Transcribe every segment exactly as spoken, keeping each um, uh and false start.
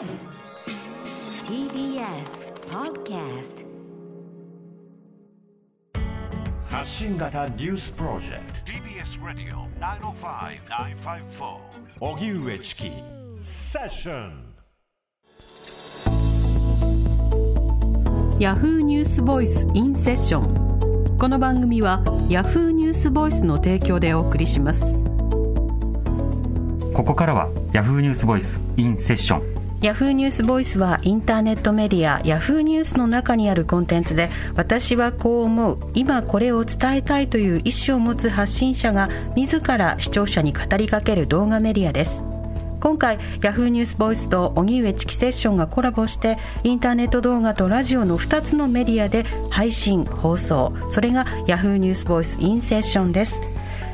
ティービーエス Podcast 発信型ニュースプロジェクト ティービーエス ラジオ きゅうまるご きゅうごよん おぎゅうえちきセッション。ヤフーニュースボイスインセッション。この番組はヤフーニュースボイスの提供でお送りします。ここからはヤフーニュースボイスインセッション。ヤフーニュースボイスはインターネットメディアヤフーニュースの中にあるコンテンツで、私はこう思う、今これを伝えたいという意思を持つ発信者が自ら視聴者に語りかける動画メディアです。今回ヤフーニュースボイスと荻上チキセッションがコラボして、インターネット動画とラジオのふたつのメディアで配信放送、それがヤフーニュースボイスインセッションです。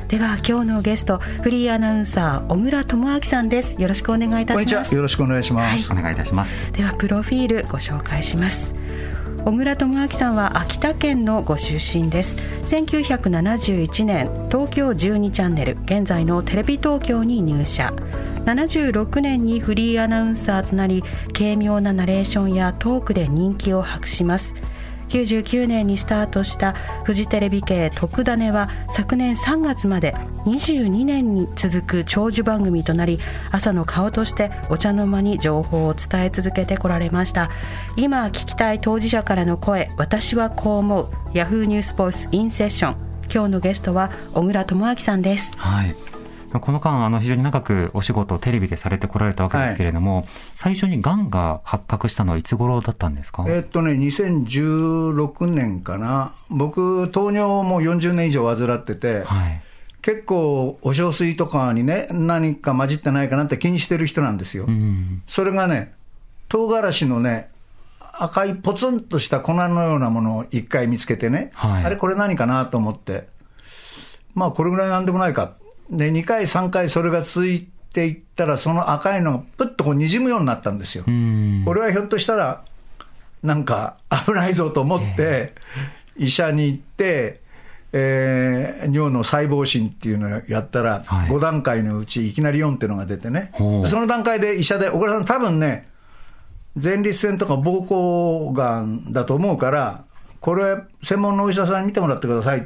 では今日のゲスト、フリーアナウンサー小倉智昭さんです。よろしくお願いいたします。こんにちは。よろしくお願いします。はい、お願いいたします。ではプロフィールご紹介します。小倉智昭さんは秋田県のご出身です。せんきゅうひゃくななじゅういちねん、東京じゅうにチャンネル、現在のテレビ東京に入社。ななじゅうろくねんにフリーアナウンサーとなり、軽妙なナレーションやトークで人気を博します。きゅうじゅうきゅうねんにスタートしたフジテレビ系トクダネは、昨年さんがつまでにじゅうにねんに続く長寿番組となり、朝の顔としてお茶の間に情報を伝え続けてこられました。今聞きたい当事者からの声、私はこう思う、ヤフーニュースボイスインセッション。今日のゲストは小倉智昭さんです。はい、この間あの非常に長くお仕事をテレビでされてこられたわけですけれども、はい、最初にがんが発覚したのはいつ頃だったんですか？えーっとね、にせんじゅうろくねんかな。僕糖尿もよんじゅうねん以上患ってて、はい、結構お小水とかにね、何か混じってないかなって気にしてる人なんですよ、うん、それがね、唐辛子のね、赤いポツンとした粉のようなものを一回見つけてね、はい、あれこれ何かなと思って、まあこれぐらいなんでもないかで、にかいさんかいそれが続いていったら、その赤いのがプッとこう滲むようになったんですよ。これはひょっとしたらなんか危ないぞと思って医者に行って、えー、尿の細胞診っていうのをやったら、はい、ごだんかいのうちいきなりよんっていうのが出てね、その段階で医者で、小倉さん多分ね、前立腺とか膀胱がんだと思うから、これ専門のお医者さんに見てもらってくださいっ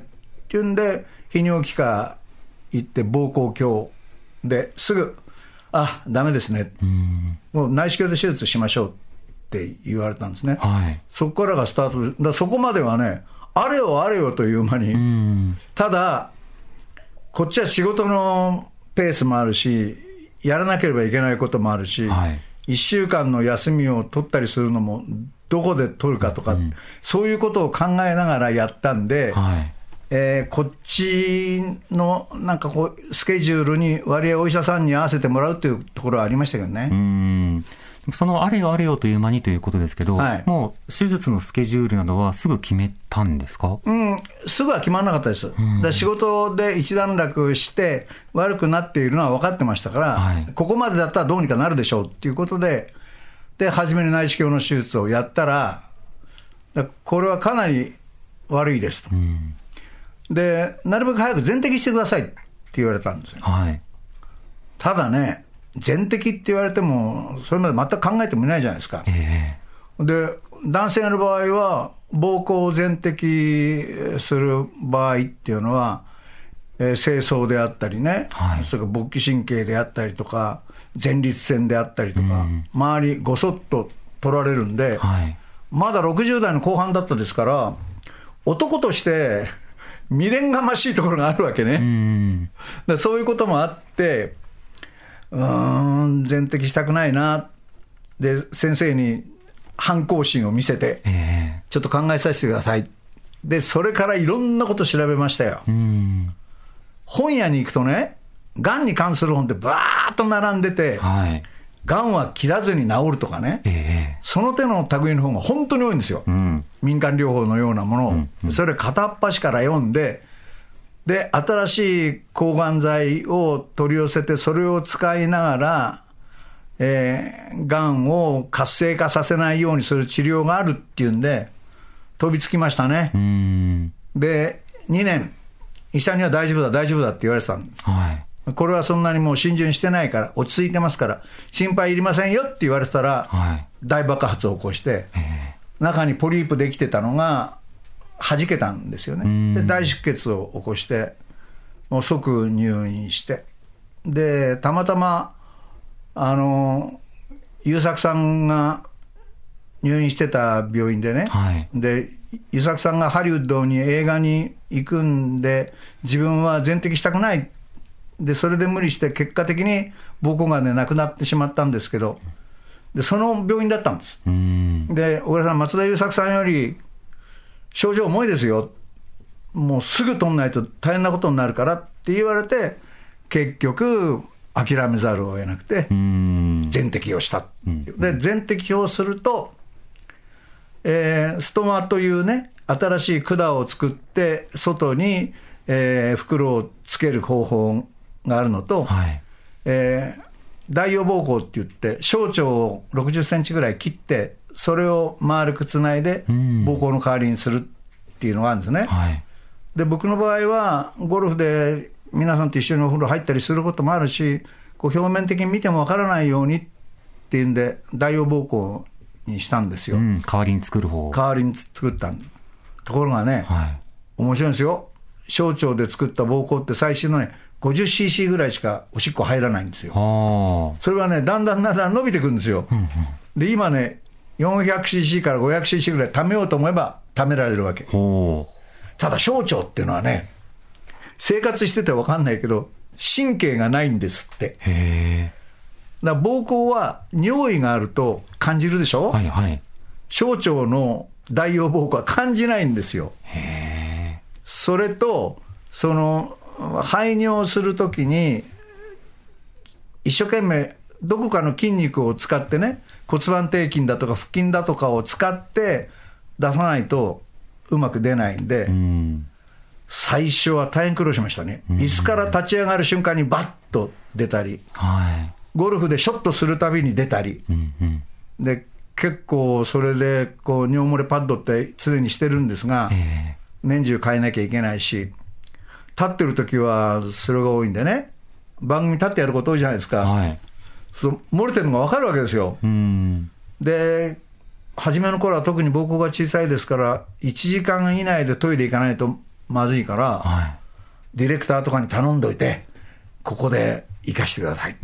ていうんで、泌尿器科行って膀胱鏡ですぐ、あ、ダメですね、うん、もう内視鏡で手術しましょうって言われたんですね、はい、そこからがスタートだ。そこまではね、あれよあれよという間に、うん、ただこっちは仕事のペースもあるし、やらなければいけないこともあるし、はい、いっしゅうかんの休みを取ったりするのもどこで取るかとか、うん、そういうことを考えながらやったんで、はい、えー、こっちのなんかこうスケジュールに割合お医者さんに合わせてもらうというところはありましたけどね。うーん、そのあれよあれよという間にということですけど、はい、もう手術のスケジュールなどはすぐ決めたんですか？うん、すぐは決まらなかったです。だから仕事で一段落して悪くなっているのは分かってましたから、はい、ここまでだったらどうにかなるでしょうということで、で初めに内視鏡の手術をやったら、だからこれはかなり悪いですと、うん、でなるべく早く全摘してくださいって言われたんですよ、はい、ただね、全摘って言われてもそれまで全く考えてもいないじゃないですか、えー、で男性の場合は膀胱を全摘する場合っていうのは、えー、精巣であったりね、はい、それから勃起神経であったりとか前立腺であったりとか、うん、周りごそっと取られるんで、はい、まだろくじゅうだいの後半だったですから、男として未練がましいところがあるわけね、うん、だそういうこともあって、うーん、全摘したくないな、で先生に反抗心を見せて、えー、ちょっと考えさせてください。でそれからいろんなこと調べましたよ、うん、本屋に行くとね、がんに関する本ってバーッと並んでて、はい、がんは切らずに治るとかね、えー、その手の類の本が本当に多いんですよ、うん、民間療法のようなものを、うんうん、それ片っ端から読んで、で新しい抗がん剤を取り寄せて、それを使いながら、えー、がんを活性化させないようにする治療があるっていうんで飛びつきましたね。うん、でにねん医者には大丈夫だ大丈夫だって言われてたん、はい、これはそんなにもう浸潤してないから落ち着いてますから心配いりませんよって言われてたら、はい、大爆発を起こして、えー、中にポリープできてたのが弾けたんですよね。で大出血を起こしてもう即入院して、でたまたまあの優作さんが入院してた病院でね、はい、で優作さんがハリウッドに映画に行くんで自分は全摘したくない、でそれで無理して結果的に膀胱がんで亡くなってしまったんですけど、でその病院だったんです。で小倉さん松田優作さんより症状重いですよ、もうすぐ取んないと大変なことになるからって言われて結局諦めざるを得なくて全摘をしたっていう。で全摘をすると、えー、ストマというね新しい管を作って外に、えー、袋をつける方法があるのと、はい、えー、代用膀胱って言って小腸をろくじゅっセンチぐらい切ってそれを丸くつないで膀胱の代わりにするっていうのがあるんですね、はい、で僕の場合はゴルフで皆さんと一緒にお風呂入ったりすることもあるし、こう表面的に見てもわからないようにっていうんで代用膀胱にしたんですよ、うん、代わりに作る方代わりに作ったところがね、はい、面白いんですよ。小腸で作った膀胱って最終のね ごじゅっシーシー ぐらいしかおしっこ入らないんですよ。それはねだんだんだんだん伸びてくるんですよ、うんうん、で今ね よんひゃくシーシー から ごひゃくシーシー ぐらい貯めようと思えば貯められるわけ。ただ小腸っていうのはね生活してて分かんないけど神経がないんですって。へー。だから膀胱は尿意があると感じるでしょ、はいはい、小腸の代用膀胱は感じないんですよ。へー。それとその排尿するときに一生懸命どこかの筋肉を使ってね骨盤底筋だとか腹筋だとかを使って出さないとうまく出ないんで、うん、最初は大変苦労しましたね。椅子から立ち上がる瞬間にバッと出たり、はい、ゴルフでショットするたびに出たり、うんうん、で結構それでこう尿漏れパッドって常にしてるんですが、えー、年中変えなきゃいけないし立ってる時はそれが多いんでね、番組立ってやること多いじゃないですか、はい、そ漏れてるのが分かるわけですよ、うん、で初めの頃は特に膀胱が小さいですからいちじかん以内でトイレ行かないとまずいから、はい、ディレクターとかに頼んどいてここで生かしてください。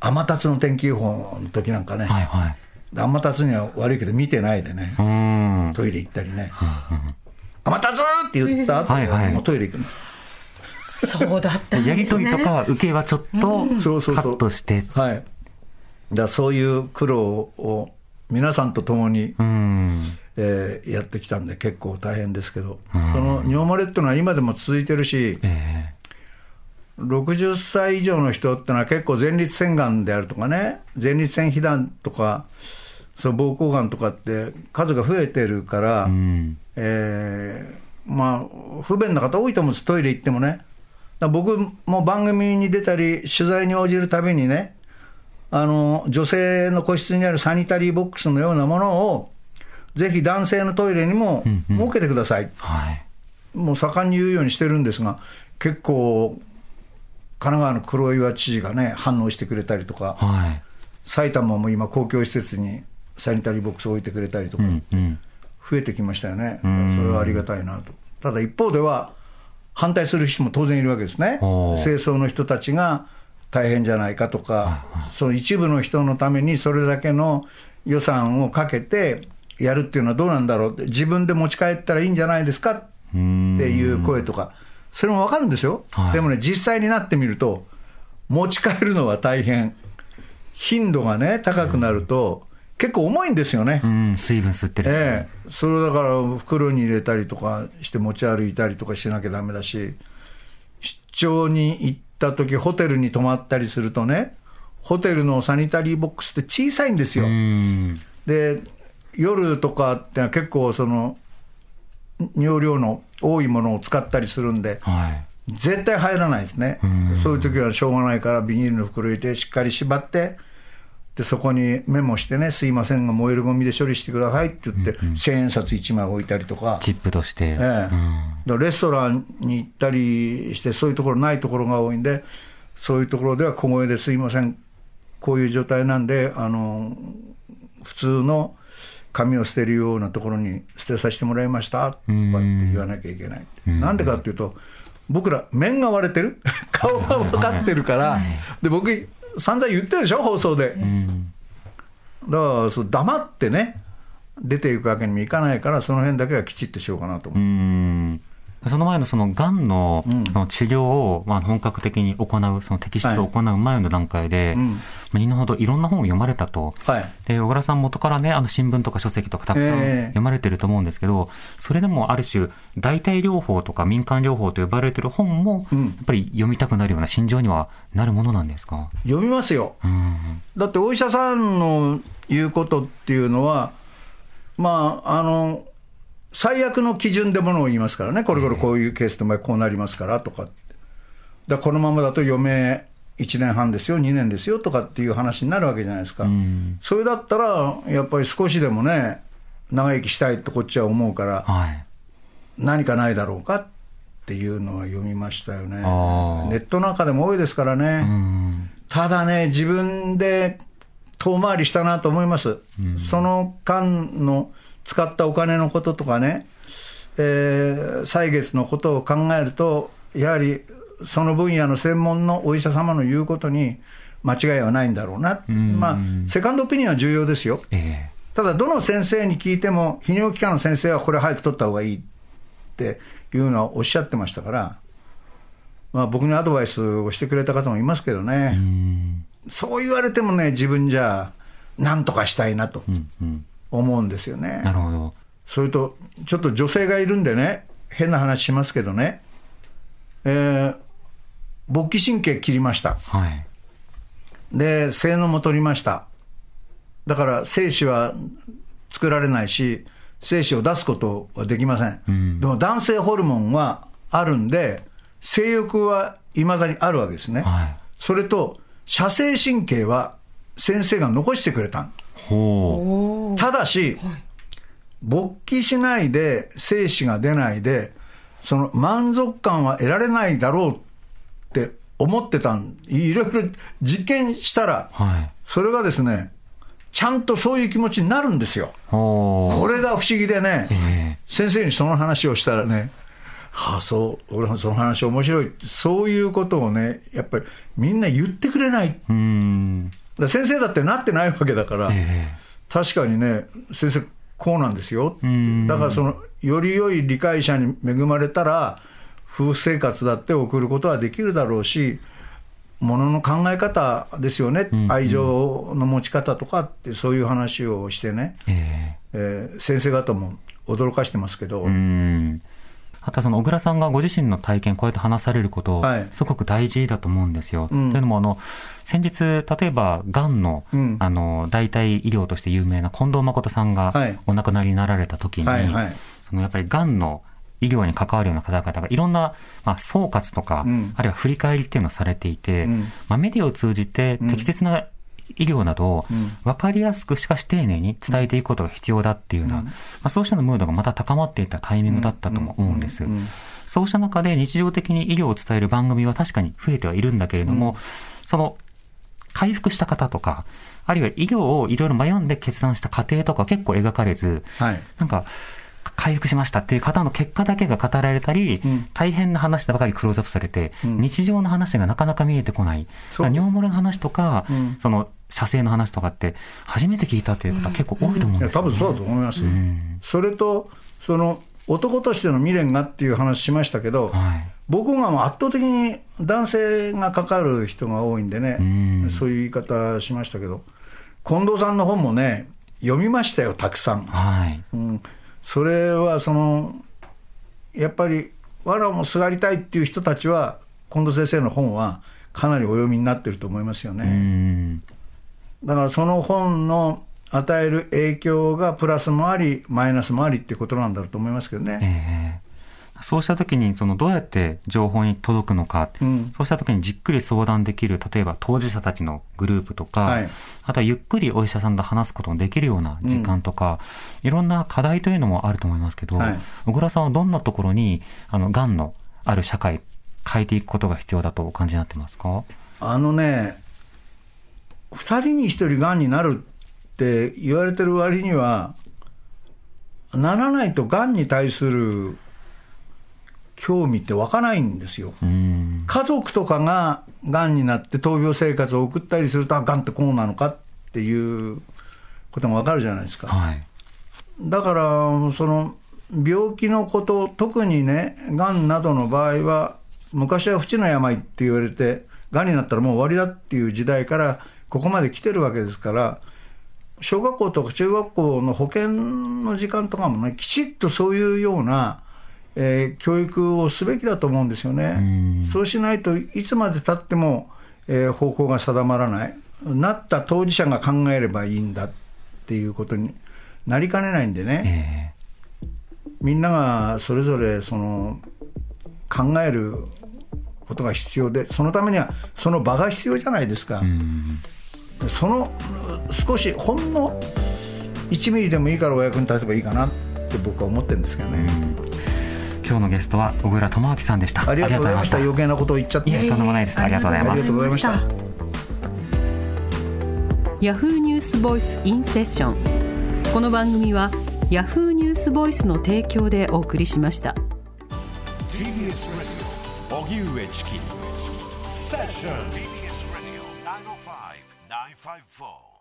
天達の天気予報の時なんかね、はいはい、天達には悪いけど見てないでね、うん、トイレ行ったりね、うん、天達って言った後、はいはい、もうトイレ行くんです。そうだったんですね。やりとりとかは受けはちょっとカットして、うん、はい、だからそういう苦労を皆さんと共に、うん、えー、やってきたんで結構大変ですけど、うん、その尿漏れっていうのは今でも続いてるし、えー、ろくじゅっさい以上の人ってのは結構前立腺がんであるとかね前立腺肥大とかその膀胱がんとかって数が増えてるから、うん、えー、まあ不便な方多いと思うんです、トイレ行ってもね。だから僕も番組に出たり取材に応じるたびにね、あの女性の個室にあるサニタリーボックスのようなものをぜひ男性のトイレにも設けてください、うんうん、はい、もう盛んに言うようにしてるんですが結構神奈川の黒岩知事がね反応してくれたりとか、はい、埼玉も今公共施設にサニタリーボックスを置いてくれたりとか、うんうん、増えてきましたよね。それはありがたいなと。ただ一方では反対する人も当然いるわけですね。清掃の人たちが大変じゃないかとか、はい、その一部の人のためにそれだけの予算をかけてやるっていうのはどうなんだろうって、自分で持ち帰ったらいいんじゃないですかっていう声とかそれも分かるんですよ、はい、でもね実際になってみると持ち帰るのは大変、頻度がね高くなると結構重いんですよね、うん、水分吸ってる、ええ、それだから袋に入れたりとかして持ち歩いたりとかしなきゃダメだし、出張に行った時ホテルに泊まったりするとねホテルのサニタリーボックスって小さいんですよ。うん、で夜とかって結構その尿量の多いものを使ったりするんで、はい、絶対入らないですね。そういう時はしょうがないからビニールの袋入れてしっかり縛ってでそこにメモしてね、すいませんが燃えるゴミで処理してくださいって言って、うんうん、せんえん札いちまい置いたりとかチップとして、ええ、うん、レストランに行ったりして、そういうところないところが多いんで、そういうところでは小声ですいません、こういう状態なんで、あの普通の紙を捨てるようなところに捨てさせてもらいましたとかって言わなきゃいけない、うん、なんでかっていうと僕ら面が割れてる顔が分かってるからで僕散々言ってるでしょ放送で、うん、だからそう黙ってね出ていくわけにもいかないから、その辺だけはきちっとしようかなと思う。うん、その前のそのがんの治療をまあ本格的に行う、その摘出を行う前の段階で、にねんほどいろんな本を読まれたと、はい、で小倉さん元からね、あの新聞とか書籍とかたくさん読まれてると思うんですけど、それでもある種代替療法とか民間療法と呼ばれてる本もやっぱり読みたくなるような心情にはなるものなんですか？読みますよ、うん、だってお医者さんの言うことっていうのは、まああの最悪の基準でものを言いますからね、これこれこういうケースでこうなりますからとか、だからこのままだと余命いちねんはんですよにねんですよとかっていう話になるわけじゃないですか、うん、それだったらやっぱり少しでもね長生きしたいとこっちは思うから、はい、何かないだろうかっていうのは読みましたよね。ネットなんかでも多いですからね、うん、ただね自分で遠回りしたなと思います、うん、その間の使ったお金のこととかね、えー、歳月のことを考えると、やはりその分野の専門のお医者様の言うことに間違いはないんだろうな、まあ、セカンドオピニオンは重要ですよ、えー、ただどの先生に聞いても泌尿器科の先生はこれ早く取った方がいいっていうのはおっしゃってましたから、まあ、僕にアドバイスをしてくれた方もいますけどね、うん、そう言われてもね自分じゃなんとかしたいなと、うんうん、思うんですよね。なるほど。それとちょっと女性がいるんでね、変な話しますけどね、えー、勃起神経切りました、はい、で性能も取りました、だから精子は作られないし精子を出すことはできません、うん、でも男性ホルモンはあるんで性欲はいまだにあるわけですね、はい、それと射精神経は先生が残してくれたん、ほう、ただし勃起しないで精子が出ないでその満足感は得られないだろうって思ってたん、いろいろ実験したら、はい、それがですねちゃんとそういう気持ちになるんですよ。これが不思議でね、えー、先生にその話をしたらね、はあ、そう俺もその話面白いって、そういうことをねやっぱりみんな言ってくれない、うーん、先生だってなってないわけだから、えー、確かにね先生こうなんですよ、だからそのより良い理解者に恵まれたら夫婦生活だって送ることはできるだろうし、ものの考え方ですよね、うんうん、愛情の持ち方とかってそういう話をしてね、えーえー、先生方も驚かしてますけど、うん、あとその小倉さんがご自身の体験こうやって話されること、はい、すごく大事だと思うんですよ、うん、というのもあの先日例えばがん の,、うん、あの代替医療として有名な近藤誠さんがお亡くなりになられた時に、はいはいはい、そのやっぱりがんの医療に関わるような方々がいろんな、まあ、総括とか、うん、あるいは振り返りっていうのをされていて、うん、まあ、メディアを通じて適切な医療などを分かりやすくしかし丁寧に伝えていくことが必要だっていうような、うん、まあ、そうしたムードがまた高まっていたタイミングだったとも思うんです、うんうんうん、そうした中で日常的に医療を伝える番組は確かに増えてはいるんだけれども、うん、その回復した方とかあるいは医療をいろいろ悩んで決断した過程とか結構描かれず、はい、なんか回復しましたっていう方の結果だけが語られたり、うん、大変な話ばかりクローズアップされて、うん、日常の話がなかなか見えてこない、尿漏れの話とか、うん、その射精の話とかって初めて聞いたという方結構多いと思うんですよね、うん、いや多分そうだと思います、うん、それとその男としての未練がっていう話しましたけど、はい、僕がもう圧倒的に男性がかかる人が多いんでね、うん、そういう言い方しましたけど、近藤さんの本もね読みましたよたくさん、はい、うん、それはそのやっぱり藁もすがりたいっていう人たちは近藤先生の本はかなりお読みになってると思いますよね。うん、だからその本の与える影響がプラスもありマイナスもありっていうことなんだろうと思いますけどね、えーそうした時にそのどうやって情報に届くのか、うん、そうした時にじっくり相談できる例えば当事者たちのグループとか、はい、あとはゆっくりお医者さんと話すことのできるような時間とか、うん、いろんな課題というのもあると思いますけど、はい、小倉さんはどんなところにあのがんのある社会変えていくことが必要だとお感じになってますか？あのね、ふたりにひとりがんになるって言われてる割にはならないとがんに対する興味って湧かないんですよ。うん、家族とかががんになって闘病生活を送ったりすると、あ、がんってこうなのかっていうことも分かるじゃないですか。はい、だからその病気のこと、特にねがんなどの場合は昔は不治の病って言われてがんになったらもう終わりだっていう時代からここまで来てるわけですから、小学校とか中学校の保健の時間とかもね、きちっとそういうような、えー、教育をすべきだと思うんですよね。そうしないといつまでたっても、えー、方向が定まらない、なった当事者が考えればいいんだっていうことになりかねないんでね、えー、みんながそれぞれその考えることが必要で、そのためにはその場が必要じゃないですか。その少しほんのいちミリでもいいからお役に立てばいいかなって僕は思ってるんですけどね。今日のゲストは小倉智昭さんでした。ありがとうございました。余計なことを言っちゃって、いやいやとんでもないです。ありがとうございました。ヤフーニュースボイスインセッション、この番組はヤフーニュースボイスの提供でお送りしました。 ティービーエス ラジオ荻上チキセッション ティービーエス ラジオ ナインオーファイブ ナインファイブフォー